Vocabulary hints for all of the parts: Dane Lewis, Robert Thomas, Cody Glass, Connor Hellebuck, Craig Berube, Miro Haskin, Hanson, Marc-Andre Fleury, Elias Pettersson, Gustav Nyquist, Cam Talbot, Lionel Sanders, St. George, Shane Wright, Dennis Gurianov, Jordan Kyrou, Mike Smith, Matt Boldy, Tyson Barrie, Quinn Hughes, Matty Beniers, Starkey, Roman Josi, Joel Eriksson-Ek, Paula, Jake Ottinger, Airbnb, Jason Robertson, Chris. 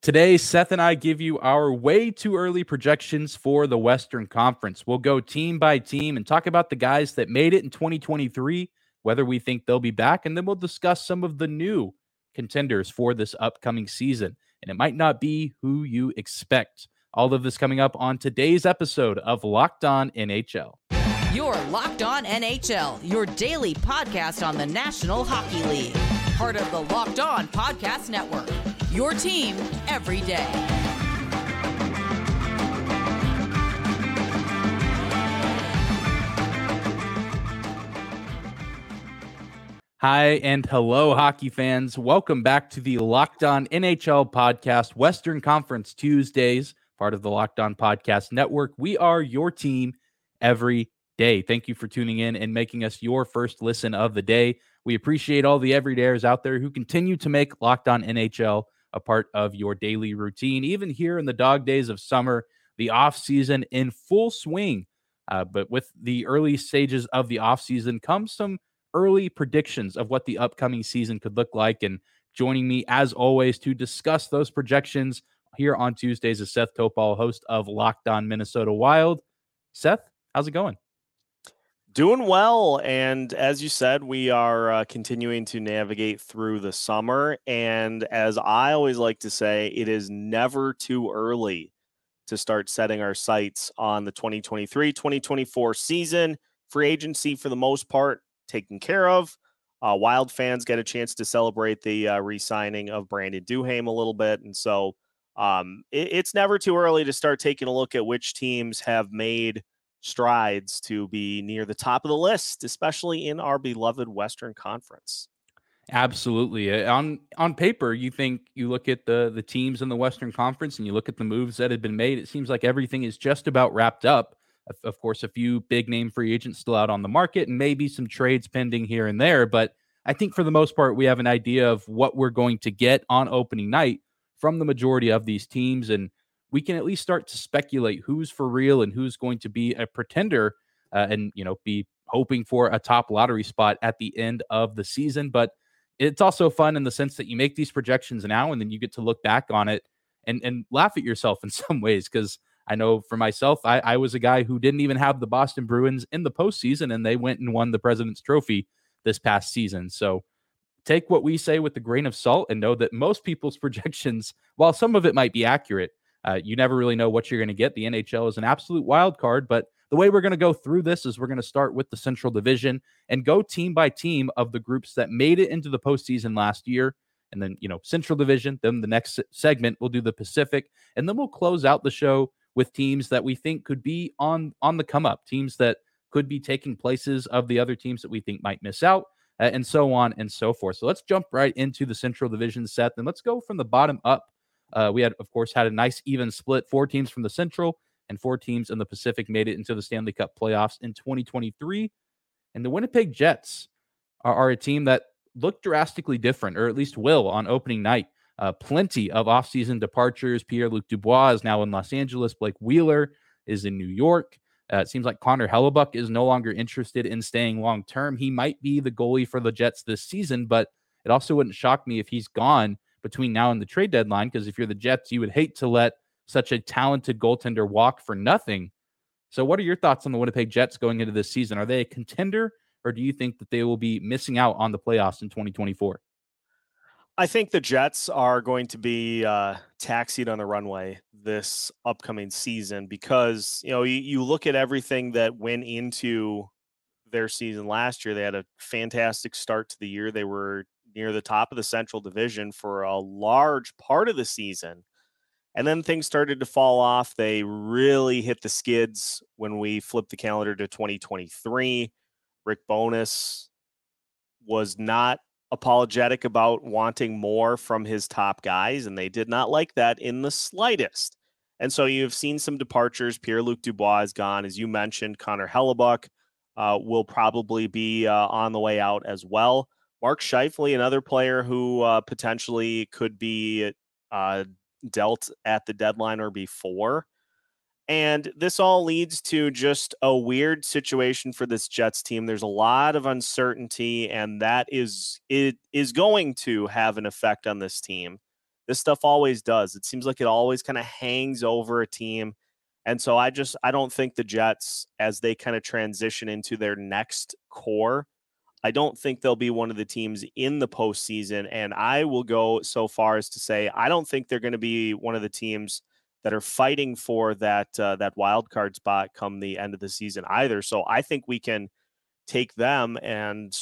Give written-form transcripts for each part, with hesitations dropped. Today, Seth and I give you our way too early projections for the Western Conference. We'll go team by team and talk about the guys that made it in 2023, whether we think they'll be back, and then we'll discuss some of the new contenders for this upcoming season. And it might not be who you expect. All of this coming up on today's episode of Locked On NHL. Your Locked On NHL, your daily podcast on the National Hockey League. Part of the Locked On Podcast Network, your team every day. Hi and hello, hockey fans. Welcome back to the Locked On NHL podcast, Western Conference Tuesdays, part of the Locked On Podcast Network. We are your team every day. Thank you for tuning in and making us your first listen of the day. We appreciate all the everydayers out there who continue to make Locked On NHL a part of your daily routine, even here in the dog days of summer, the offseason in full swing. But with the early stages of the offseason comes some early predictions of what the upcoming season could look like. And joining me, as always, to discuss those projections here on Tuesdays is Seth Topal, host of Locked On Minnesota Wild. Seth, how's it going? Doing well, and as you said, we are continuing to navigate through the summer, and as I always like to say, it is never too early to start setting our sights on the 2023-2024 season. Free agency, for the most part, taken care of. Wild fans get a chance to celebrate the re-signing of Brandon Duhaime a little bit, and so it's never too early to start taking a look at which teams have made strides to be near the top of the list, especially in our beloved Western Conference. Absolutely. On paper, you think you look at the teams in the Western Conference and you look at the moves that have been made, it seems like everything is just about wrapped up. Of course, a few big name free agents still out on the market and maybe some trades pending here and there. But I think for the most part, we have an idea of what we're going to get on opening night from the majority of these teams. And we can at least start to speculate who's for real and who's going to be a pretender and, you know, be hoping for a top lottery spot at the end of the season. But it's also fun in the sense that you make these projections now and then you get to look back on it and laugh at yourself in some ways. Because I know for myself, I was a guy who didn't even have the Boston Bruins in the postseason, and they went and won the President's Trophy this past season. So take what we say with a grain of salt and know that most people's projections, while some of it might be accurate, you never really know what you're going to get. The NHL is an absolute wild card, but the way we're going to go through this is we're going to start with the Central Division and go team by team of the groups that made it into the postseason last year. And then, you know, Central Division, then the next segment, we'll do the Pacific. And then we'll close out the show with teams that we think could be on the come up, teams that could be taking places of the other teams that we think might miss out, and so on and so forth. So let's jump right into the Central Division, Seth, and let's go from the bottom up. We had, of course, had a nice even split. 4 teams from the Central and 4 teams in the Pacific made it into the Stanley Cup playoffs in 2023. And the Winnipeg Jets are a team that looked drastically different, or at least will on opening night. Plenty of offseason departures. Pierre-Luc Dubois is now in Los Angeles. Blake Wheeler is in New York. It seems like Connor Hellebuck is no longer interested in staying long-term. He might be the goalie for the Jets this season, but it also wouldn't shock me if he's gone between now and the trade deadline, because if you're the Jets, you would hate to let such a talented goaltender walk for nothing. So what are your thoughts on the Winnipeg Jets going into this season? Are they a contender, or do you think that they will be missing out on the playoffs in 2024? I think the Jets are going to be taxied on the runway this upcoming season, because, you know, you look at everything that went into their season last year. They had a fantastic start to the year. They were near the top of the Central Division for a large part of the season. And then things started to fall off. They really hit the skids when we flipped the calendar to 2023. Rick Bowness was not apologetic about wanting more from his top guys, and they did not like that in the slightest. And so you've seen some departures. Pierre-Luc Dubois is gone. As you mentioned, Connor Hellebuck will probably be on the way out as well. Mark Scheifele, another player who potentially could be dealt at the deadline or before. And this all leads to just a weird situation for this Jets team. There's a lot of uncertainty, and that is going to have an effect on this team. This stuff always does. It seems like it always kind of hangs over a team. And so I don't think the Jets, as they kind of transition into their next core, I don't think they'll be one of the teams in the postseason. And I will go so far as to say, I don't think they're going to be one of the teams that are fighting for that wild card spot come the end of the season either. So I think we can take them and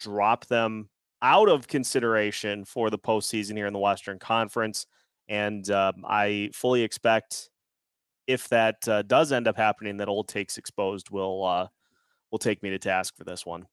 drop them out of consideration for the postseason here in the Western Conference. And I fully expect if that does end up happening, that Old Takes Exposed will take me to task for this one.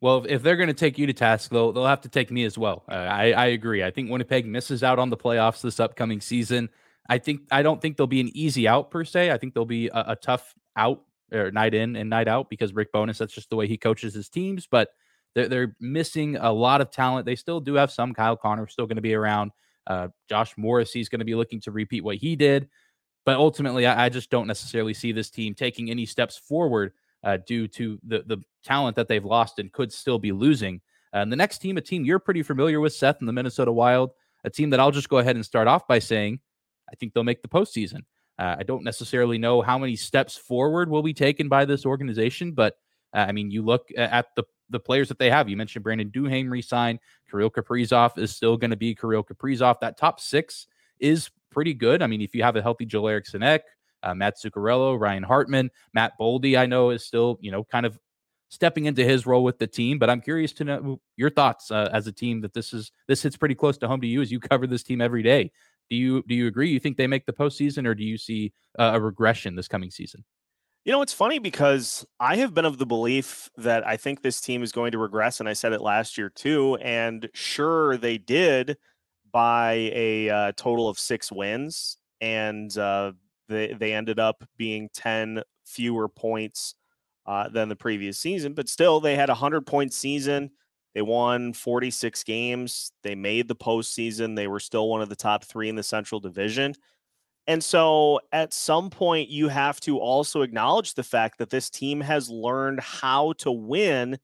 Well, if they're going to take you to task, they'll have to take me as well. I agree. I think Winnipeg misses out on the playoffs this upcoming season. I don't think they'll be an easy out per se. I think they'll be a tough out, or night in and night out, because Rick Bowness, that's just the way he coaches his teams. But they're missing a lot of talent. They still do have some. Kyle Connor still going to be around. Josh Morrissey's going to be looking to repeat what he did. But ultimately, I just don't necessarily see this team taking any steps forward due to the talent that they've lost and could still be losing. And the next team, a team you're pretty familiar with, Seth, in the Minnesota Wild, a team that I'll just go ahead and start off by saying, I think they'll make the postseason. I don't necessarily know how many steps forward will be taken by this organization, but I mean, you look at the players that they have. You mentioned Brandon Duhaime re-signed. Kirill Kaprizov is still going to be Kirill Kaprizov. That top six is pretty good. I mean, if you have a healthy Joel Eriksson-Ek, Matt Zuccarello, Ryan Hartman, Matt Boldy, I know is still, kind of stepping into his role with the team, but I'm curious to know your thoughts as a team that this hits pretty close to home to you as you cover this team every day. Do you agree? You think they make the postseason, or do you see a regression this coming season? It's funny because I have been of the belief that I think this team is going to regress. And I said it last year too, and sure they did by a total of 6 wins. And they ended up being 10 fewer points than the previous season, but still they had 100-point season. They won 46 games. They made the postseason. They were still one of the top 3 in the Central Division. And so at some point, you have to also acknowledge the fact that this team has learned how to win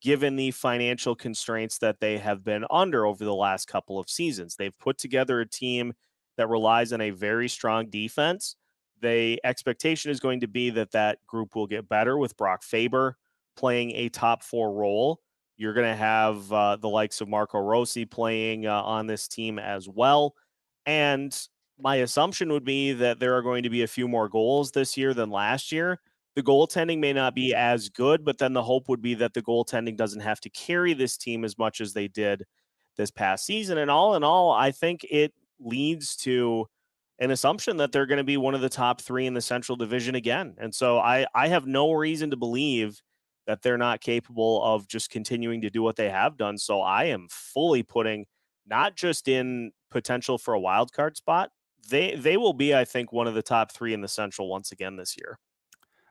given the financial constraints that they have been under over the last couple of seasons. They've put together a team that relies on a very strong defense. The expectation is going to be that group will get better with Brock Faber playing a top 4 role. You're going to have the likes of Marco Rossi playing on this team as well. And my assumption would be that there are going to be a few more goals this year than last year. The goaltending may not be as good, but then the hope would be that the goaltending doesn't have to carry this team as much as they did this past season. And all in all, I think it leads to an assumption that they're going to be one of the top 3 in the Central Division again. And so I have no reason to believe that they're not capable of just continuing to do what they have done. So I am fully putting not just in potential for a wild card spot. They will be, I think, one of the top 3 in the Central once again this year.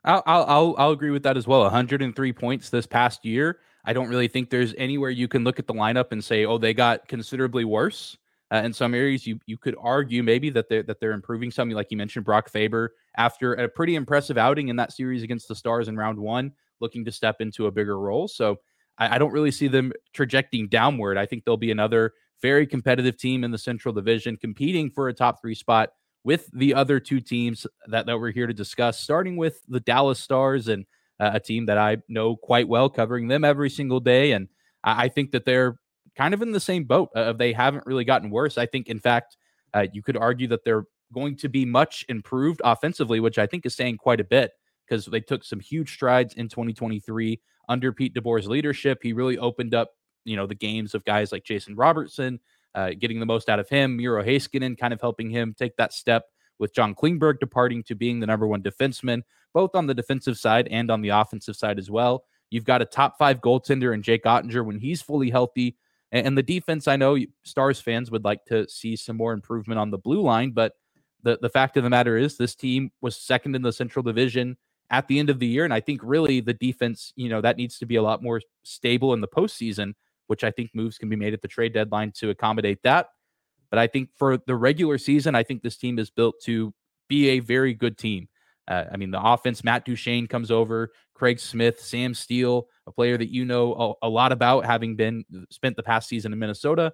I'll agree with that as well. 103 points this past year. I don't really think there's anywhere you can look at the lineup and say, oh, they got considerably worse. In some areas, you could argue maybe that they're improving something. Like you mentioned, Brock Faber, after a pretty impressive outing in that series against the Stars in round 1, looking to step into a bigger role. So I don't really see them trajecting downward. I think there'll be another very competitive team in the Central Division competing for a top 3 spot with the other 2 teams that we're here to discuss, starting with the Dallas Stars, and a team that I know quite well, covering them every single day. And I think that they're kind of in the same boat. They haven't really gotten worse. I think, in fact, you could argue that they're going to be much improved offensively, which I think is saying quite a bit, because they took some huge strides in 2023 under Pete DeBoer's leadership. He really opened up, the games of guys like Jason Robertson, getting the most out of him, Miro Haskin, kind of helping him take that step, with John Klingberg departing to being the number 1 defenseman, both on the defensive side and on the offensive side as well. You've got a top 5 goaltender in Jake Ottinger when he's fully healthy. And the defense, I know Stars fans would like to see some more improvement on the blue line, but the fact of the matter is this team was 2nd in the Central Division at the end of the year. And I think really the defense, that needs to be a lot more stable in the postseason, which I think moves can be made at the trade deadline to accommodate that. But I think for the regular season, I think this team is built to be a very good team. The offense, Matt Duchene comes over, Craig Smith, Sam Steel, a player that a lot about, having spent the past season in Minnesota.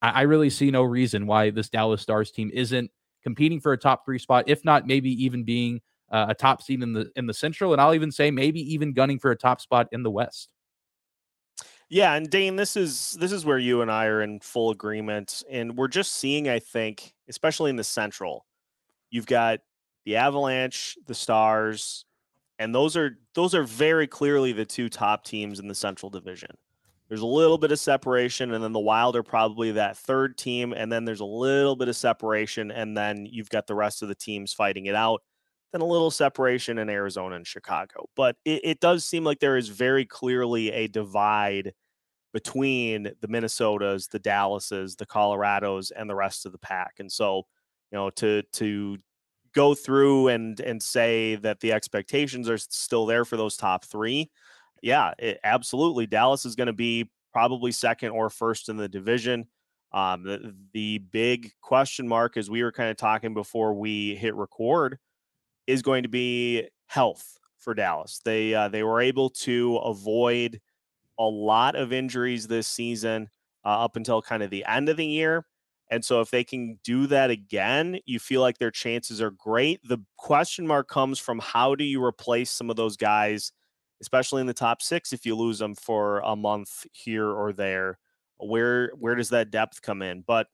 I really see no reason why this Dallas Stars team isn't competing for a top three spot, if not maybe even being a top seed in the Central, and I'll even say maybe even gunning for a top spot in the West. Yeah, and Dane, this is where you and I are in full agreement, and we're just seeing, I think, especially in the Central, you've got the Avalanche, the Stars, and those are very clearly the two top teams in the Central Division. There's a little bit of separation, and then the Wild are probably that third team, and then there's a little bit of separation, and then you've got the rest of the teams fighting it out, then a little separation in Arizona and Chicago. But it does seem like there is very clearly a divide between the Minnesotas, the Dallases, the Colorados, and the rest of the pack. And so, you know, to go through and say that the expectations are still there for those top three, yeah, absolutely. Dallas is going to be probably second or first in the division. The big question mark, as we were kind of talking before we hit record, is going to be health for Dallas. They were able to avoid a lot of injuries this season up until kind of the end of the year. And so if they can do that again, you feel like their chances are great. The question mark comes from how do you replace some of those guys, especially in the top six, if you lose them for a month here or there. Where does that depth come in? But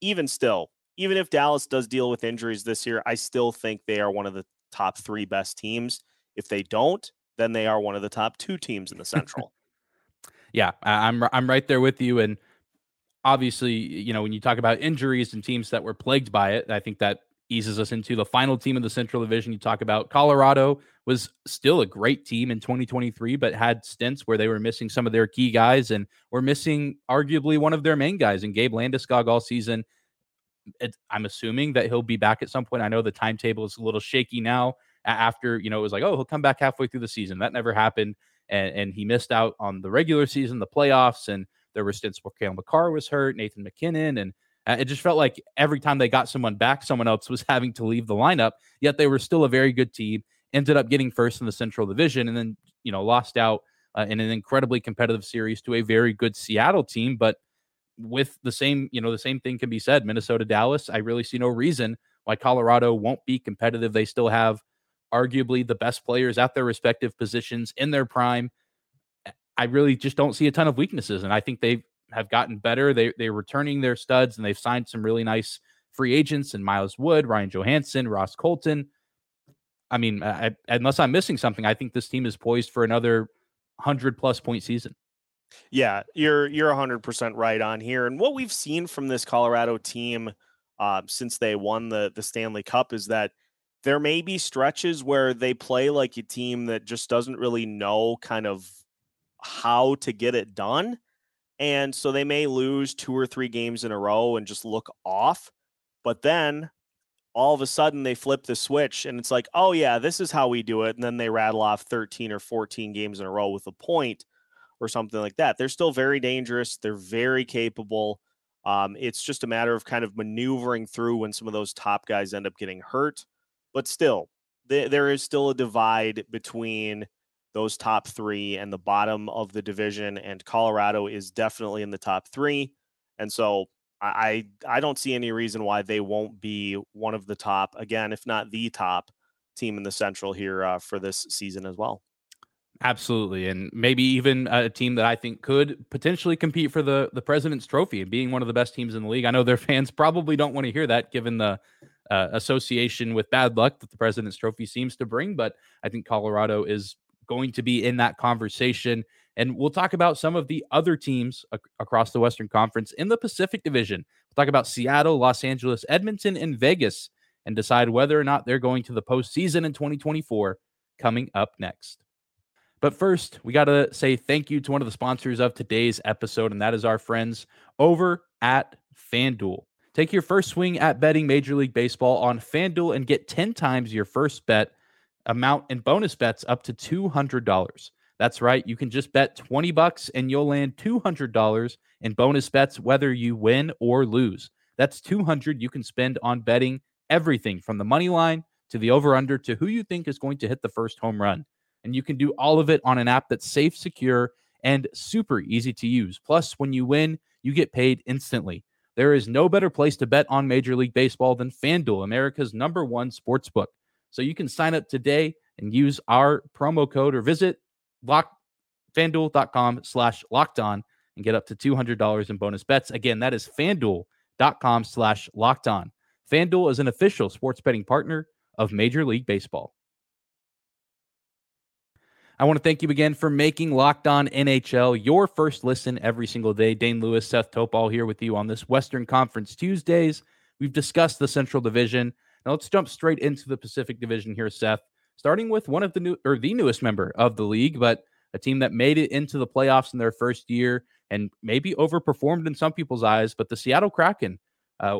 even still, even if Dallas does deal with injuries this year, I still think they are one of the top three best teams. If they don't, then they are one of the top two teams in the Central. Yeah, I'm right there with you. And obviously, you know, when you talk about injuries and teams that were plagued by it, I think that eases us into the final team of the Central Division. You talk about Colorado was still a great team in 2023, but had stints where they were missing some of their key guys and were missing arguably one of their main guys in Gabe Landeskog all season. I'm assuming that he'll be back at some point. I know the timetable is a little shaky now after, you know, it was like, oh, he'll come back halfway through the season. That never happened. And he missed out on the regular season, the playoffs, and there were stints where Kale McCarr was hurt, Nathan McKinnon, and it just felt like every time they got someone back, someone else was having to leave the lineup, yet they were still a very good team, ended up getting first in the Central Division, and then, you know, lost out in an incredibly competitive series to a very good Seattle team. But with the same, you know, the same thing can be said, Minnesota, Dallas, I really see no reason why Colorado won't be competitive. They still have arguably the best players at their respective positions in their prime. I really just don't see a ton of weaknesses, and I think they have gotten better. They're returning their studs, and they've signed some really nice free agents in Miles Wood, Ryan Johansson, Ross Colton. I mean, unless I'm missing something, I think this team is poised for another 100-plus point season. Yeah, you're 100% right on here. And what we've seen from this Colorado team since they won the Stanley Cup is that there may be stretches where they play like a team that just doesn't really know kind of how to get it done. And so they may lose two or three games in a row and just look off. But then all of a sudden they flip the switch and it's like, oh yeah, this is how we do it. And then they rattle off 13 or 14 games in a row with a point or something like that. They're still very dangerous. They're very capable. It's just a matter of kind of maneuvering through when some of those top guys end up getting hurt. But still, there is still a divide between those top three and the bottom of the division, and Colorado is definitely in the top three. And so I don't see any reason why they won't be one of the top, again, if not the top team in the Central here for this season as well. Absolutely. And maybe even a team that I think could potentially compete for the President's Trophy and being one of the best teams in the league. I know their fans probably don't want to hear that given the association with bad luck that the President's Trophy seems to bring, but I think Colorado is going to be in that conversation. And we'll talk about some of the other teams across the Western Conference in the Pacific Division. We'll talk about Seattle, Los Angeles, Edmonton, and Vegas, and decide whether or not they're going to the postseason in 2024 coming up next. But first, we got to say thank you to one of the sponsors of today's episode, and that is our friends over at FanDuel. Take your first swing at betting Major League Baseball on FanDuel and get 10 times your first bet amount and bonus bets up to $200. That's right. You can just bet $20 and you'll land $200 in bonus bets, whether you win or lose. That's $200 you can spend on betting everything from the money line to the over-under to who you think is going to hit the first home run. And you can do all of it on an app that's safe, secure, and super easy to use. Plus, when you win, you get paid instantly. There is no better place to bet on Major League Baseball than FanDuel, America's #1 sportsbook. So you can sign up today and use our promo code or visit FanDuel.com/lockedon and get up to $200 in bonus bets. Again, that is FanDuel.com/lockedon. FanDuel is an official sports betting partner of Major League Baseball. I want to thank you again for making Locked On NHL your first listen every single day. Dane Lewis, Seth Topal here with you on this Western Conference Tuesdays. We've discussed the Central Division. Now let's jump straight into the Pacific Division here, Seth, starting with one of the newest member of the league, but a team that made it into the playoffs in their first year and maybe overperformed in some people's eyes, but the Seattle Kraken, an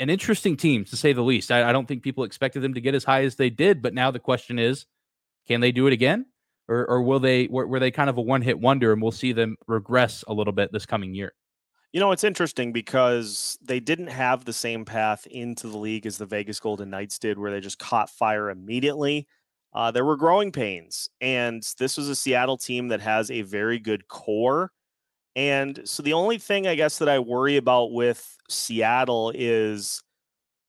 interesting team to say the least. I don't think people expected them to get as high as they did, but now the question is, can they do it again? Or will they, were they kind of a one-hit wonder and we'll see them regress a little bit this coming year? You know, it's interesting because they didn't have the same path into the league as the Vegas Golden Knights did, where they just caught fire immediately. There were growing pains, and this was a Seattle team that has a very good core. And so the only thing I guess that I worry about with Seattle is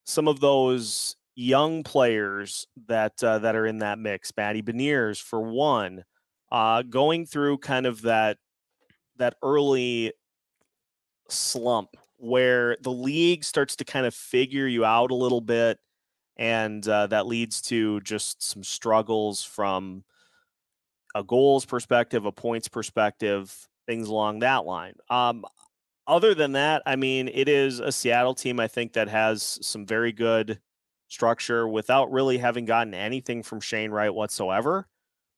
some of those young players that are in that mix. Matty Beniers, for one, going through kind of that early slump where the league starts to kind of figure you out a little bit, and that leads to just some struggles from a goals perspective, a points perspective, things along that line. Other than that, I mean, it is a Seattle team, I think, that has some very good structure without really having gotten anything from Shane Wright whatsoever.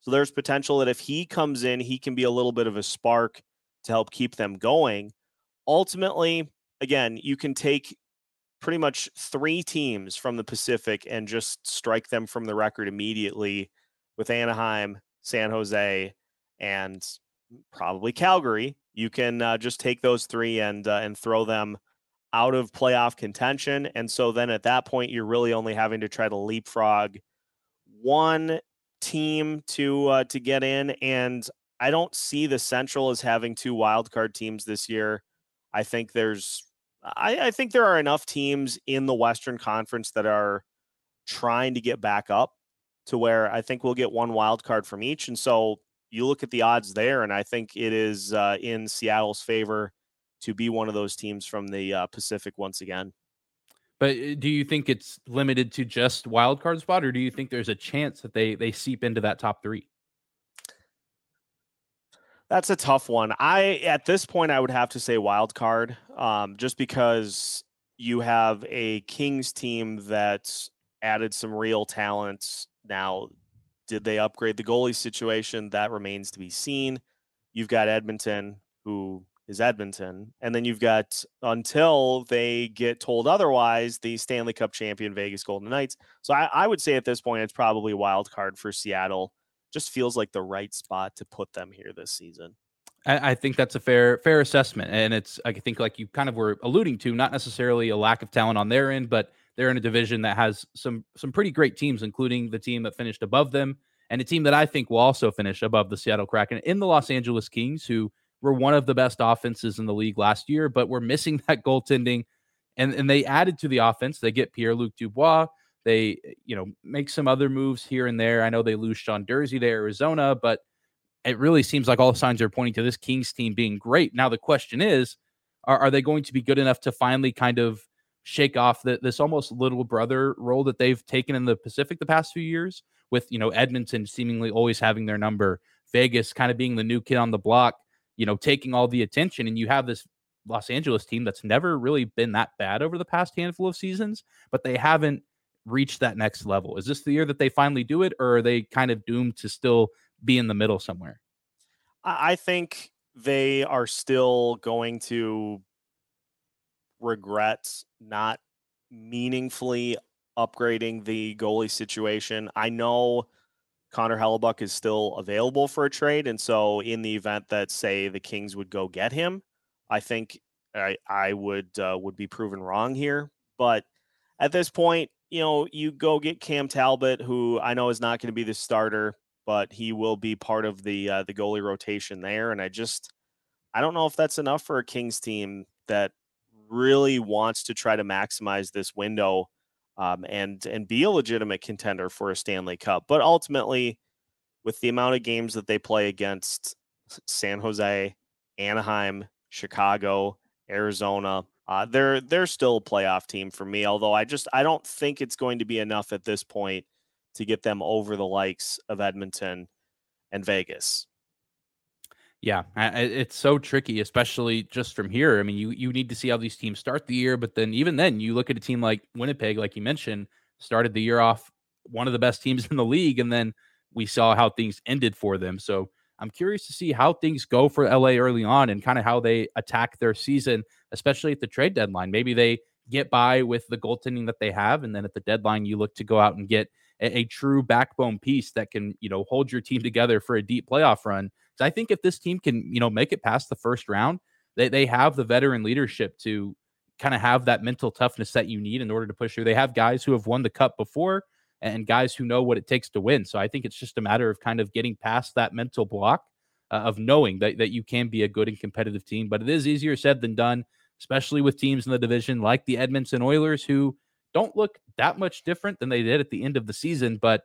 So there's potential that if he comes in, he can be a little bit of a spark to help keep them going. Ultimately, again, you can take pretty much three teams from the Pacific and just strike them from the record immediately with Anaheim, San Jose, and probably Calgary. You can just take those three and throw them out of playoff contention. And so then at that point, you're really only having to try to leapfrog one team to get in. And I don't see the Central as having two wildcard teams this year. I think there are enough teams in the Western Conference that are trying to get back up to where I think we'll get one wildcard from each. And so you look at the odds there, and I think it is in Seattle's favor to be one of those teams from the Pacific once again. But do you think it's limited to just wild card spot, or do you think there's a chance that they seep into that top three? That's a tough one. At this point, I would have to say wild card, just because you have a Kings team that's added some real talent. Now, did they upgrade the goalie situation? That remains to be seen. You've got Edmonton, who is Edmonton. And then you've got, until they get told otherwise, the Stanley Cup champion Vegas Golden Knights. So I would say at this point, it's probably a wild card for Seattle. Just feels like the right spot to put them here this season. I think that's a fair assessment. And it's, I think, like you kind of were alluding to, not necessarily a lack of talent on their end, but they're in a division that has some pretty great teams, including the team that finished above them and a team that I think will also finish above the Seattle Kraken in the Los Angeles Kings, who were one of the best offenses in the league last year, but were missing that goaltending. And they added to the offense. They get Pierre-Luc Dubois. They, make some other moves here and there. I know they lose Sean Durzi to Arizona, but it really seems like all signs are pointing to this Kings team being great. Now, the question is, are they going to be good enough to finally kind of shake off this almost little brother role that they've taken in the Pacific the past few years with, Edmonton seemingly always having their number, Vegas kind of being the new kid on the block, taking all the attention, and you have this Los Angeles team that's never really been that bad over the past handful of seasons, but they haven't reached that next level. Is this the year that they finally do it, or are they kind of doomed to still be in the middle somewhere? I think they are still going to regret not meaningfully upgrading the goalie situation. I know Connor Hellebuck is still available for a trade, and so in the event that, say, the Kings would go get him, I think I would be proven wrong here. But at this point, you go get Cam Talbot, who I know is not going to be the starter, but he will be part of the goalie rotation there. And I don't know if that's enough for a Kings team that really wants to try to maximize this window and be a legitimate contender for a Stanley Cup. But ultimately, with the amount of games that they play against San Jose, Anaheim, Chicago, Arizona, they're still a playoff team for me, although I don't think it's going to be enough at this point to get them over the likes of Edmonton and Vegas. Yeah, it's so tricky, especially just from here. I mean, you need to see how these teams start the year, but then even then you look at a team like Winnipeg, like you mentioned, started the year off one of the best teams in the league, and then we saw how things ended for them. So I'm curious to see how things go for LA early on and kind of how they attack their season, especially at the trade deadline. Maybe they get by with the goaltending that they have, and then at the deadline, you look to go out and get a true backbone piece that can, hold your team together for a deep playoff run. So I think if this team can, make it past the first round, they have the veteran leadership to kind of have that mental toughness that you need in order to push through. They have guys who have won the cup before and guys who know what it takes to win. So I think it's just a matter of kind of getting past that mental block of knowing that you can be a good and competitive team. But it is easier said than done, especially with teams in the division like the Edmonton Oilers, who don't look that much different than they did at the end of the season. But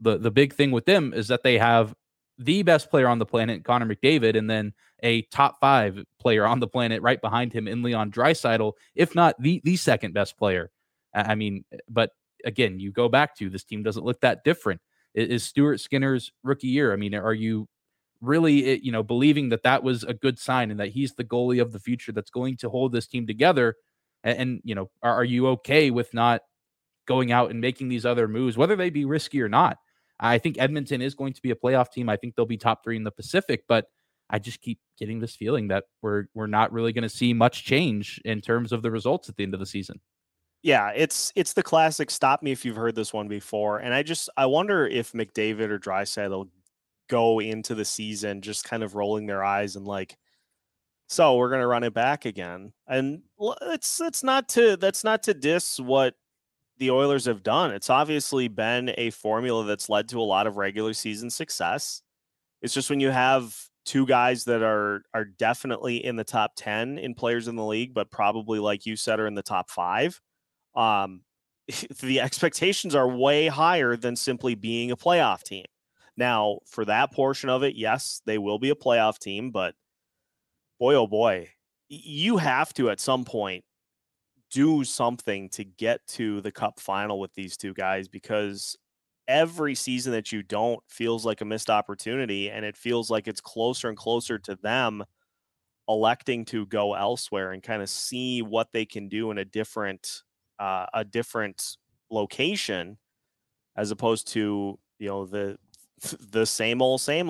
the big thing with them is that they have the best player on the planet, Connor McDavid, and then a top five player on the planet right behind him in Leon Draisaitl, if not the second best player. I mean, but again, you go back to this team doesn't look that different. It is Stuart Skinner's rookie year. I mean, are you really, believing that was a good sign and that he's the goalie of the future that's going to hold this team together? And are you okay with not going out and making these other moves, whether they be risky or not? I think Edmonton is going to be a playoff team. I think they'll be top three in the Pacific, but I just keep getting this feeling that we're not really going to see much change in terms of the results at the end of the season. Yeah, it's the classic stop me if you've heard this one before. And I wonder if McDavid or Draisaitl go into the season just kind of rolling their eyes and like, so we're going to run it back again. And that's not to diss what the Oilers have done. It's obviously been a formula that's led to a lot of regular season success. It's just when you have two guys that are definitely in the top 10 in players in the league, but probably, like you said, are in the top 5. The expectations are way higher than simply being a playoff team. Now, for that portion of it, yes, they will be a playoff team, but boy, oh boy, you have to at some point do something to get to the cup final with these two guys, because every season that you don't feels like a missed opportunity, and it feels like it's closer and closer to them electing to go elsewhere and kind of see what they can do in a different location, as opposed to, the same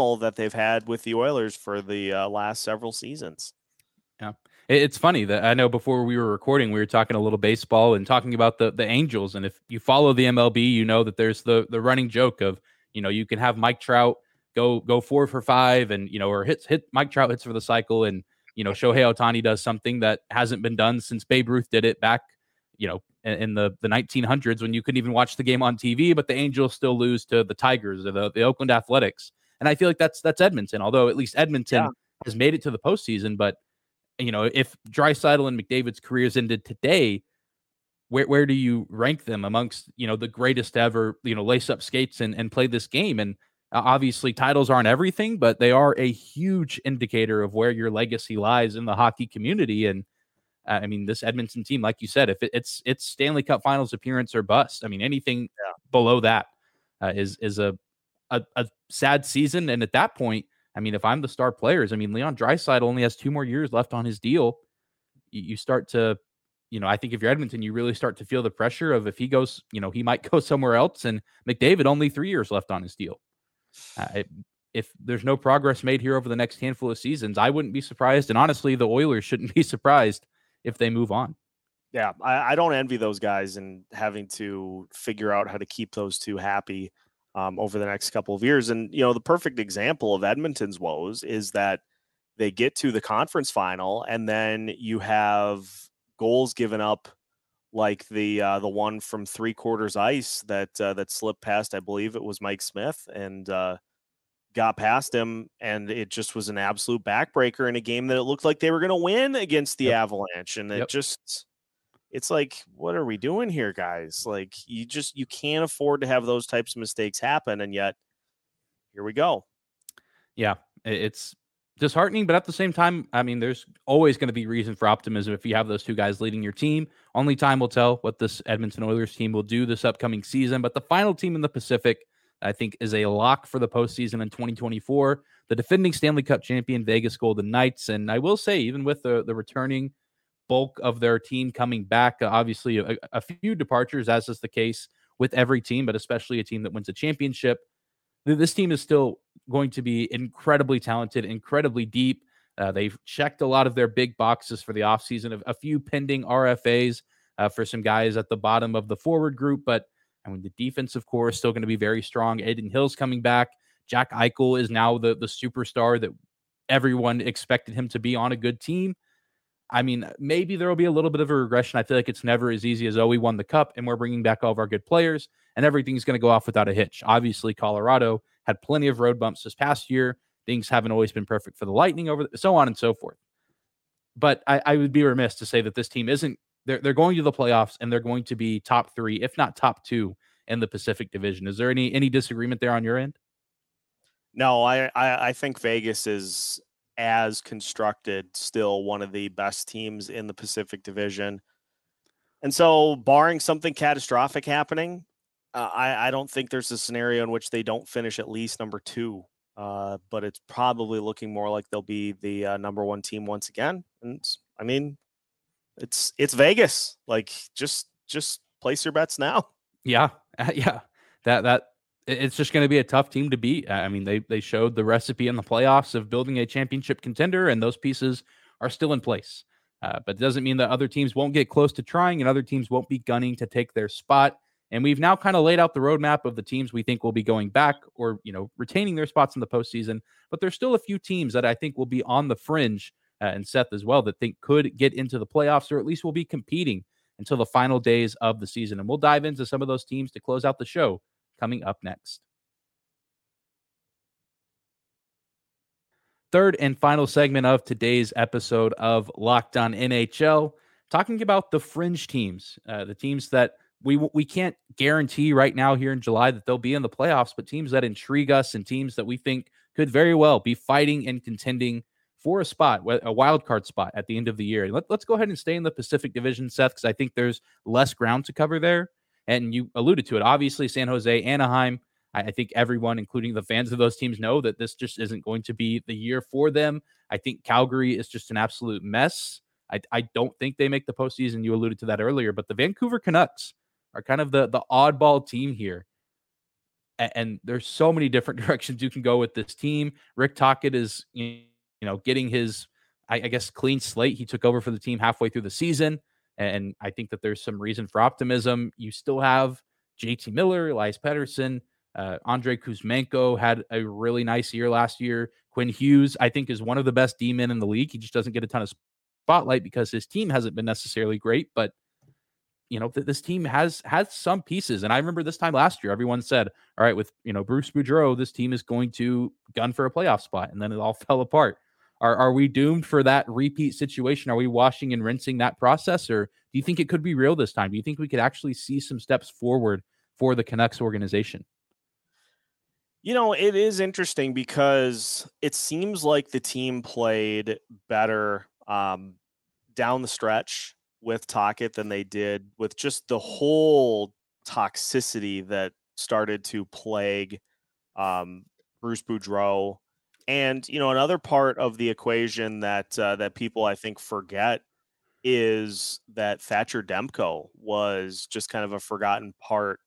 old that they've had with the Oilers for the last several seasons. Yeah. It's funny that I know before we were recording, we were talking a little baseball and talking about the Angels. And if you follow the MLB, you know that there's the running joke of, you can have Mike Trout go 4 for 5 and, or Mike Trout hits for the cycle. And, Shohei Ohtani does something that hasn't been done since Babe Ruth did it back, in the 1900s, when you couldn't even watch the game on TV, but the Angels still lose to the Tigers or the Oakland Athletics. And I feel like that's Edmonton, although at least Edmonton has made it to the postseason. But, if Draisaitl and McDavid's careers ended today, where do you rank them amongst, the greatest ever, lace up skates and play this game? And obviously titles aren't everything, but they are a huge indicator of where your legacy lies in the hockey community. And, I mean, this Edmonton team, like you said, if it's Stanley Cup Finals appearance or bust. I mean, anything below that is a sad season. And at that point, I mean, if I'm the star players, I mean, Leon Draisaitl only has 2 more years left on his deal. You start to, I think if you're Edmonton, you really start to feel the pressure of if he goes, he might go somewhere else. And McDavid only 3 years left on his deal. If there's no progress made here over the next handful of seasons, I wouldn't be surprised. And honestly, the Oilers shouldn't be surprised if they move on. Yeah, I don't envy those guys and having to figure out how to keep those two happy over the next couple of years. And, the perfect example of Edmonton's woes is that they get to the conference final and then you have goals given up, like the one from three quarters ice that slipped past, I believe it was Mike Smith. And got past him, and it just was an absolute backbreaker in a game that it looked like they were going to win against the Avalanche. And it just, it's like, what are we doing here, guys? Like, you just, you can't afford to have those types of mistakes happen. And yet here we go. Yeah. It's disheartening, but at the same time, I mean, there's always going to be reason for optimism if you have those two guys leading your team. Only time will tell what this Edmonton Oilers team will do this upcoming season, but the final team in the Pacific, I think, is a lock for the postseason in 2024. The defending Stanley Cup champion Vegas Golden Knights, and I will say, even with the returning bulk of their team coming back, obviously a few departures, as is the case with every team, but especially a team that wins a championship, this team is still going to be incredibly talented, incredibly deep. They've checked a lot of their big boxes for the offseason, a few pending RFAs for some guys at the bottom of the forward group, but I mean, the defensive core is still going to be very strong. Aiden Hill's coming back. Jack Eichel is now the superstar that everyone expected him to be on a good team. I mean, maybe there will be a little bit of a regression. I feel like it's never as easy as, oh, we won the cup and we're bringing back all of our good players and everything's going to go off without a hitch. Obviously, Colorado had plenty of road bumps this past year. Things haven't always been perfect for the Lightning, over so on and so forth. But I would be remiss to say that this team isn't. They're going to the playoffs, and they're going to be top three, if not top two, in the Pacific Division. Is there any disagreement there on your end? No, I think Vegas is, as constructed, still one of the best teams in the Pacific Division. And so, barring something catastrophic happening, I don't think there's a scenario in which they don't finish at least number two. But it's probably looking more like they'll be the number one team once again. And I mean, It's Vegas. Like, just place your bets now. Yeah. Yeah. That it's just going to be a tough team to beat. I mean, they showed the recipe in the playoffs of building a championship contender, and those pieces are still in place. But it doesn't mean that other teams won't get close to trying and other teams won't be gunning to take their spot. And we've now kind of laid out the roadmap of the teams we think will be going back or, you know, retaining their spots in the postseason. But there's still a few teams that I think will be on the fringe, and Seth as well, that think could get into the playoffs or at least will be competing until the final days of the season. And we'll dive into some of those teams to close out the show coming up next. Third and final segment of today's episode of Locked On NHL, talking about the fringe teams, the teams that we can't guarantee right now here in July that they'll be in the playoffs, but teams that intrigue us and teams that we think could very well be fighting and contending for a spot, a wild card spot at the end of the year. Let's go ahead and stay in the Pacific Division, Seth, because I think there's less ground to cover there. And you alluded to it. Obviously, San Jose, Anaheim, I think everyone, including the fans of those teams, know that this just isn't going to be the year for them. I think Calgary is just an absolute mess. I don't think they make the postseason. You alluded to that earlier, but the Vancouver Canucks are kind of the oddball team here. And there's so many different directions you can go with this team. Rick Tocchet is, you know, getting his, I guess, clean slate. He took over for the team halfway through the season, and I think that there's some reason for optimism. You still have JT Miller, Elias Pettersson, Andre Kuzmenko had a really nice year last year. Quinn Hughes, I think, is one of the best D-men in the league. He just doesn't get a ton of spotlight because his team hasn't been necessarily great, but you know, this team has some pieces. And I remember this time last year, everyone said, all right, with, you know, Bruce Boudreau, this team is going to gun for a playoff spot. And then it all fell apart. Are we doomed for that repeat situation? Are we washing and rinsing that process? Or do you think it could be real this time? Do you think we could actually see some steps forward for the Canucks organization? You know, it is interesting because it seems like the team played better down the stretch with Tocchet than they did with just the whole toxicity that started to plague Bruce Boudreau. And, you know, another part of the equation that that people, I think, forget is that Thatcher Demko was just kind of a forgotten part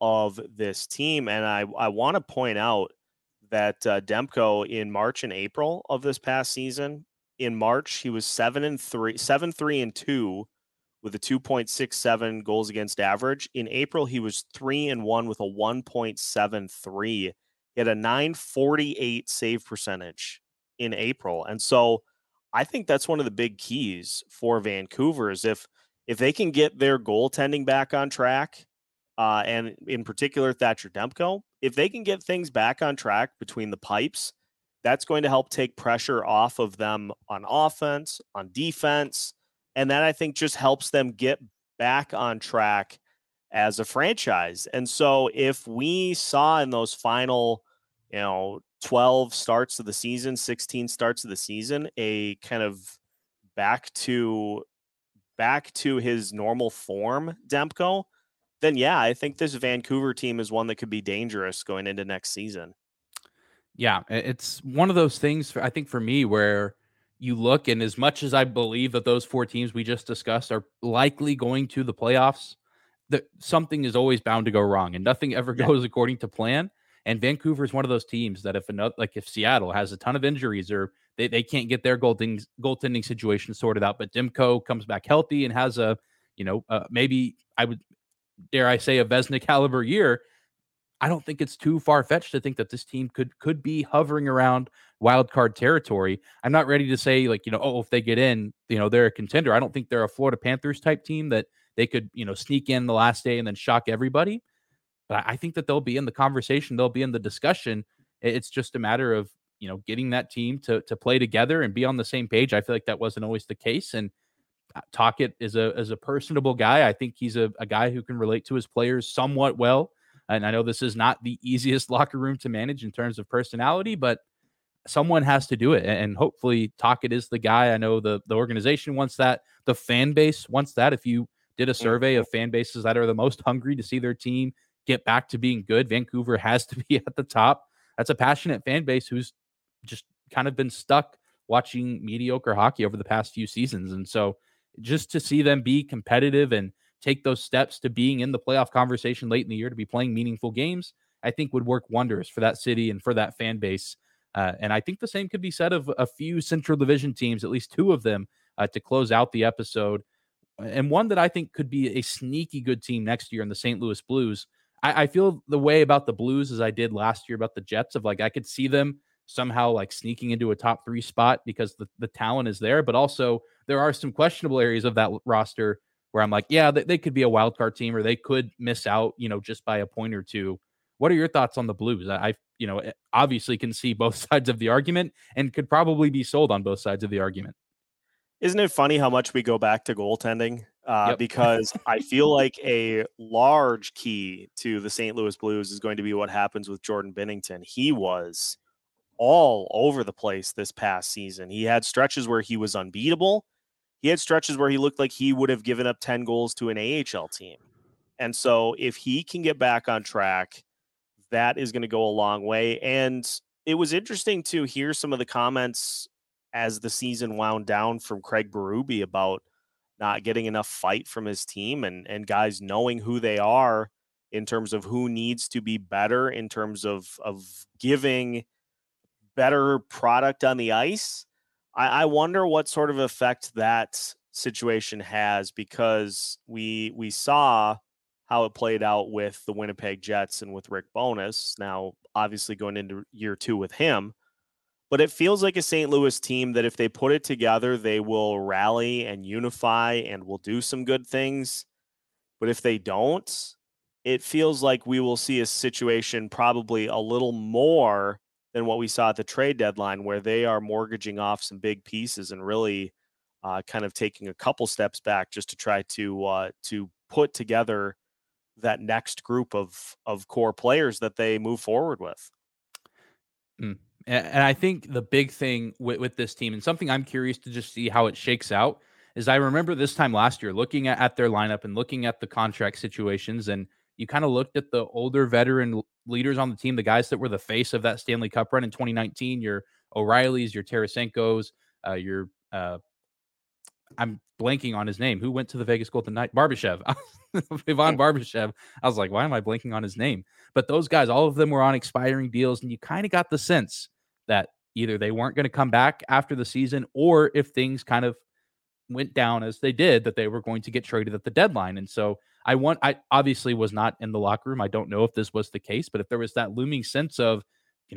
of this team. And I want to point out that Demko in March and April of this past season, in March, he was 7-3 and 2 with a 2.67 goals against average. In April, he was 3-1 with a 1.73. He had a 948 save percentage in April. And so I think that's one of the big keys for Vancouver is if they can get their goaltending back on track and in particular Thatcher Demko, if they can get things back on track between the pipes, that's going to help take pressure off of them on offense, on defense, and that, I think, just helps them get back on track as a franchise. And so if we saw in those final, 12 starts of the season, 16 starts of the season, a kind of back to his normal form, Demko, then yeah, I think this Vancouver team is one that could be dangerous going into next season. Yeah, it's one of those things, I think, for me, where you look, and as much as I believe that those four teams we just discussed are likely going to the playoffs, that something is always bound to go wrong, and nothing ever goes according to plan. And Vancouver is one of those teams that if Seattle has a ton of injuries or they can't get their goaltending situation sorted out, but Demko comes back healthy and has a, maybe I would, dare I say, a Vezina caliber year, I don't think it's too far-fetched to think that this team could be hovering around wildcard territory. I'm not ready to say, if they get in, they're a contender. I don't think they're a Florida Panthers-type team that they could, sneak in the last day and then shock everybody. But I think that they'll be in the conversation. They'll be in the discussion. It's just a matter of, getting that team to play together and be on the same page. I feel like that wasn't always the case. And Tocchet is a personable guy. I think he's a guy who can relate to his players somewhat well. And I know this is not the easiest locker room to manage in terms of personality, but someone has to do it. And hopefully Tocchet is the guy. I know the organization wants that. The fan base wants that. If you did a survey of fan bases that are the most hungry to see their team get back to being good, Vancouver has to be at the top. That's a passionate fan base who's just kind of been stuck watching mediocre hockey over the past few seasons. And so just to see them be competitive and take those steps to being in the playoff conversation late in the year, to be playing meaningful games, I think would work wonders for that city and for that fan base. And I think the same could be said of a few Central Division teams, at least two of them, to close out the episode. And one that I think could be a sneaky good team next year in the St. Louis Blues. I feel the way about the Blues as I did last year about the Jets, of I could see them somehow sneaking into a top three spot because the talent is there. But also there are some questionable areas of that roster where I'm they could be a wild card team, or they could miss out, just by a point or two. What are your thoughts on the Blues? I obviously can see both sides of the argument and could probably be sold on both sides of the argument. Isn't it funny how much we go back to goaltending? Yep. Because I feel like a large key to the St. Louis Blues is going to be what happens with Jordan Binnington. He was all over the place this past season. He had stretches where he was unbeatable. He had stretches where he looked like he would have given up 10 goals to an AHL team. And so if he can get back on track, that is going to go a long way. And it was interesting to hear some of the comments as the season wound down from Craig Berube about not getting enough fight from his team and guys knowing who they are in terms of who needs to be better, in terms of giving better product on the ice. I wonder what sort of effect that situation has, because we saw how it played out with the Winnipeg Jets and with Rick Bowness, now obviously going into year two with him. But it feels like a St. Louis team that if they put it together, they will rally and unify and will do some good things. But if they don't, it feels like we will see a situation probably a little more than what we saw at the trade deadline, where they are mortgaging off some big pieces and really kind of taking a couple steps back just to try to put together that next group of core players that they move forward with. And I think the big thing with this team, and something I'm curious to just see how it shakes out, is I remember this time last year looking at their lineup and looking at the contract situations, and you kind of looked at the older veteran leaders on the team, the guys that were the face of that Stanley Cup run in 2019, your O'Reillys, your Tarasenko's, I'm blanking on his name. Who went to the Vegas Golden Knights? Barbashev. Ivan Barbashev. I was like, why am I blanking on his name? But those guys, all of them were on expiring deals, and you kind of got the sense that either they weren't going to come back after the season, or if things kind of went down as they did, that they were going to get traded at the deadline. And so I obviously was not in the locker room. I don't know if this was the case, but if there was that looming sense of,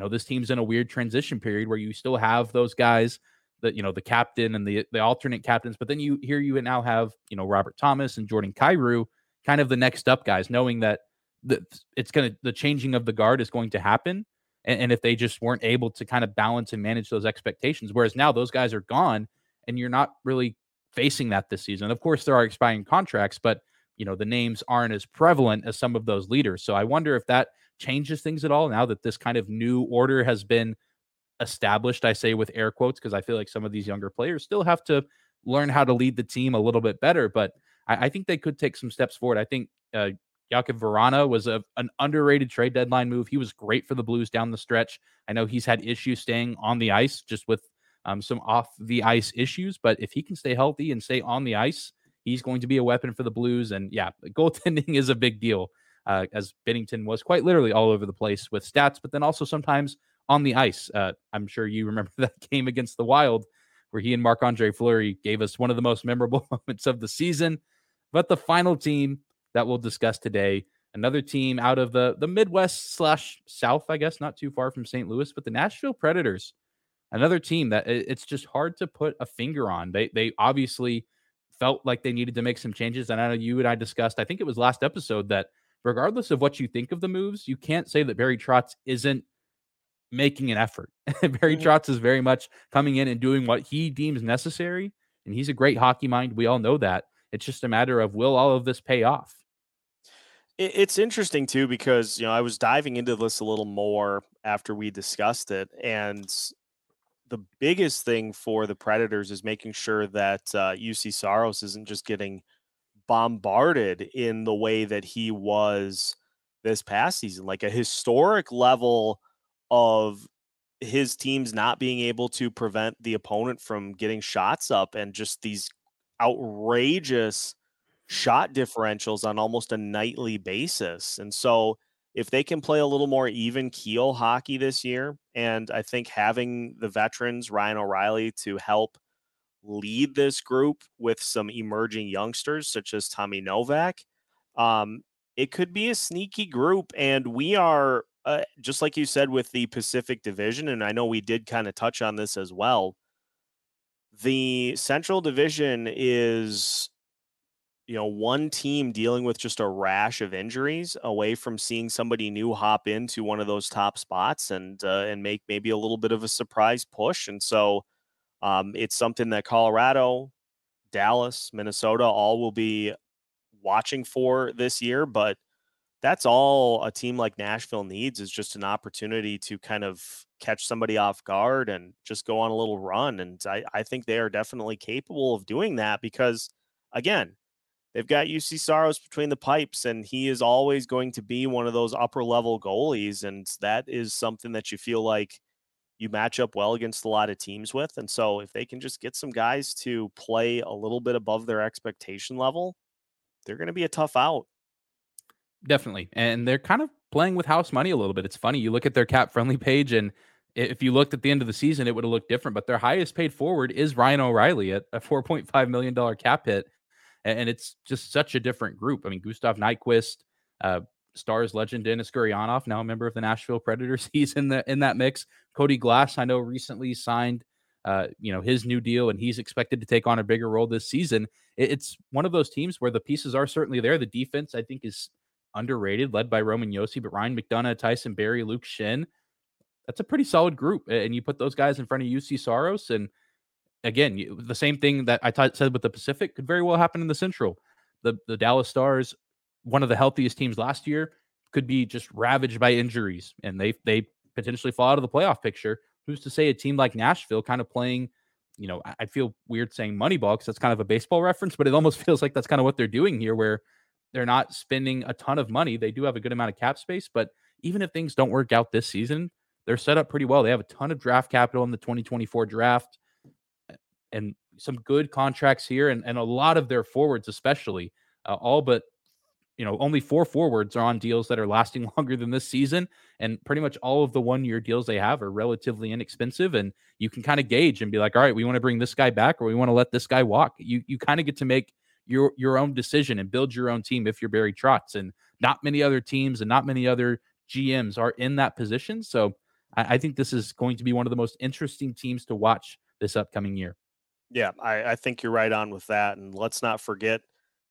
this team's in a weird transition period where you still have those guys that, the captain and the alternate captains, but then you now have, Robert Thomas and Jordan Kyrou kind of the next up guys, knowing that the changing of the guard is going to happen. And if they just weren't able to kind of balance and manage those expectations, whereas now those guys are gone and you're not really facing that this season. Of course, there are expiring contracts, but you know, the names aren't as prevalent as some of those leaders. So I wonder if that changes things at all now that this kind of new order has been established, I say with air quotes, because I feel like some of these younger players still have to learn how to lead the team a little bit better. But I think they could take some steps forward. I think Jakub Vrána was an underrated trade deadline move. He was great for the Blues down the stretch. I know he's had issues staying on the ice just with some off the ice issues, but if he can stay healthy and stay on the ice, he's going to be a weapon for the Blues. And yeah, goaltending is a big deal, as Binnington was quite literally all over the place with stats, but then also sometimes on the ice. I'm sure you remember that game against the Wild where he and Marc-Andre Fleury gave us one of the most memorable moments of the season. But the final team that we'll discuss today, another team out of the Midwest/South, I guess, not too far from St. Louis, but the Nashville Predators, another team that it's just hard to put a finger on. They obviously felt like they needed to make some changes. And I know you and I discussed, I think it was last episode, that regardless of what you think of the moves, you can't say that Barry Trotz isn't making an effort. Barry Trotz is very much coming in and doing what he deems necessary. And he's a great hockey mind. We all know that. It's just a matter of, will all of this pay off? It's interesting too, because, you know, I was diving into this a little more after we discussed it. And the biggest thing for the Predators is making sure that Juuse Saros isn't just getting bombarded in the way that he was this past season, like a historic level of his teams not being able to prevent the opponent from getting shots up, and just these outrageous shot differentials on almost a nightly basis. And so if they can play a little more even keel hockey this year, and I think having the veterans, Ryan O'Reilly, to help lead this group with some emerging youngsters such as Tommy Novak, it could be a sneaky group. And we are, just like you said, with the Pacific Division, and I know we did kind of touch on this as well, the Central Division is, you know, one team dealing with just a rash of injuries away from seeing somebody new hop into one of those top spots and make maybe a little bit of a surprise push. And so it's something that Colorado, Dallas, Minnesota all will be watching for this year. But that's all a team like Nashville needs, is just an opportunity to kind of catch somebody off guard and just go on a little run. And I think they are definitely capable of doing that, because again, they've got Juuse Saros between the pipes, and he is always going to be one of those upper-level goalies, and that is something that you feel like you match up well against a lot of teams with. And so if they can just get some guys to play a little bit above their expectation level, they're going to be a tough out. Definitely, and they're kind of playing with house money a little bit. It's funny, you look at their cap-friendly page, and if you looked at the end of the season, it would have looked different, but their highest-paid forward is Ryan O'Reilly at a $4.5 million cap hit. And it's just such a different group. I mean, Gustav Nyquist, Stars legend Dennis Gurianov, now a member of the Nashville Predators, he's in that mix. Cody Glass, I know, recently signed, his new deal, and he's expected to take on a bigger role this season. It's one of those teams where the pieces are certainly there. The defense, I think, is underrated, led by Roman Josi, but Ryan McDonagh, Tyson Barrie, Luke Shin, that's a pretty solid group. And you put those guys in front of Juuse Saros, and again, the same thing that I said with the Pacific could very well happen in the Central. The Dallas Stars, one of the healthiest teams last year, could be just ravaged by injuries, and they potentially fall out of the playoff picture. Who's to say a team like Nashville, kind of playing, you know, I feel weird saying Moneyball because that's kind of a baseball reference, but it almost feels like that's kind of what they're doing here, where they're not spending a ton of money. They do have a good amount of cap space, but even if things don't work out this season, they're set up pretty well. They have a ton of draft capital in the 2024 draft, and some good contracts here, and a lot of their forwards, especially all but, you know, only 4 forwards are on deals that are lasting longer than this season. And pretty much all of the 1-year deals they have are relatively inexpensive. And you can kind of gauge and be like, all right, we want to bring this guy back, or we want to let this guy walk. You kind of get to make your own decision and build your own team if you're Barry Trotz, and not many other teams and not many other GMs are in that position. So I think this is going to be one of the most interesting teams to watch this upcoming year. Yeah, I think you're right on with that. And let's not forget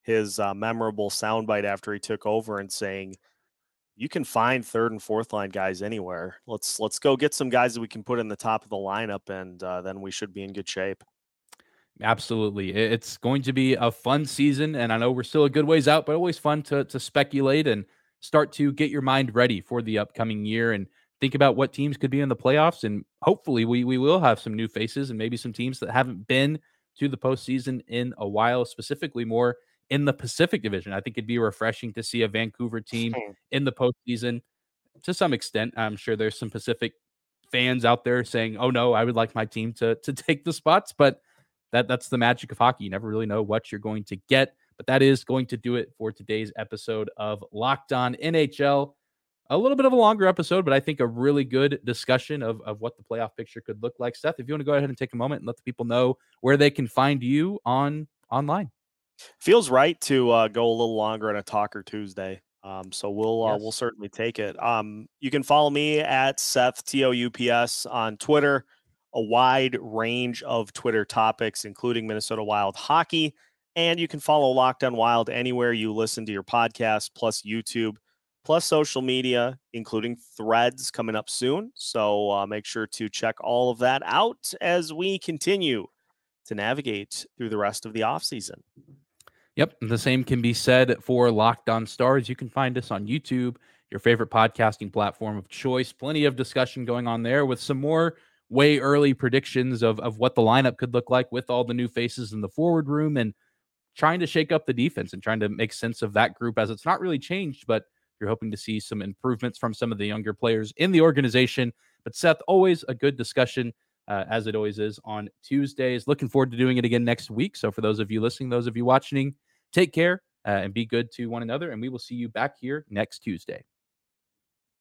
his memorable soundbite after he took over and saying, you can find third and fourth line guys anywhere. Let's go get some guys that we can put in the top of the lineup, and then we should be in good shape. Absolutely. It's going to be a fun season, and I know we're still a good ways out, but always fun to speculate and start to get your mind ready for the upcoming year and think about what teams could be in the playoffs. And hopefully we will have some new faces and maybe some teams that haven't been to the postseason in a while, specifically more in the Pacific Division. I think it'd be refreshing to see a Vancouver team in the postseason to some extent. I'm sure there's some Pacific fans out there saying, oh no, I would like my team to take the spots, but that's the magic of hockey. You never really know what you're going to get, but that is going to do it for today's episode of Locked On NHL. A little bit of a longer episode, but I think a really good discussion of what the playoff picture could look like. Seth, if you want to go ahead and take a moment and let the people know where they can find you online. Feels right to go a little longer on a Talker Tuesday. So we'll certainly take it. You can follow me at Seth Toups on Twitter, a wide range of Twitter topics, including Minnesota Wild hockey. And you can follow Locked On Wild anywhere you listen to your podcast, plus YouTube, plus social media, including Threads coming up soon. So make sure to check all of that out as we continue to navigate through the rest of the offseason. Yep, the same can be said for Locked On Stars. You can find us on YouTube, your favorite podcasting platform of choice. Plenty of discussion going on there with some more way early predictions of what the lineup could look like with all the new faces in the forward room and trying to shake up the defense and trying to make sense of that group, as it's not really changed, but you're hoping to see some improvements from some of the younger players in the organization. But Seth, always a good discussion, as it always is on Tuesdays. Looking forward to doing it again next week. So for those of you listening, those of you watching, take care and be good to one another. And we will see you back here next Tuesday.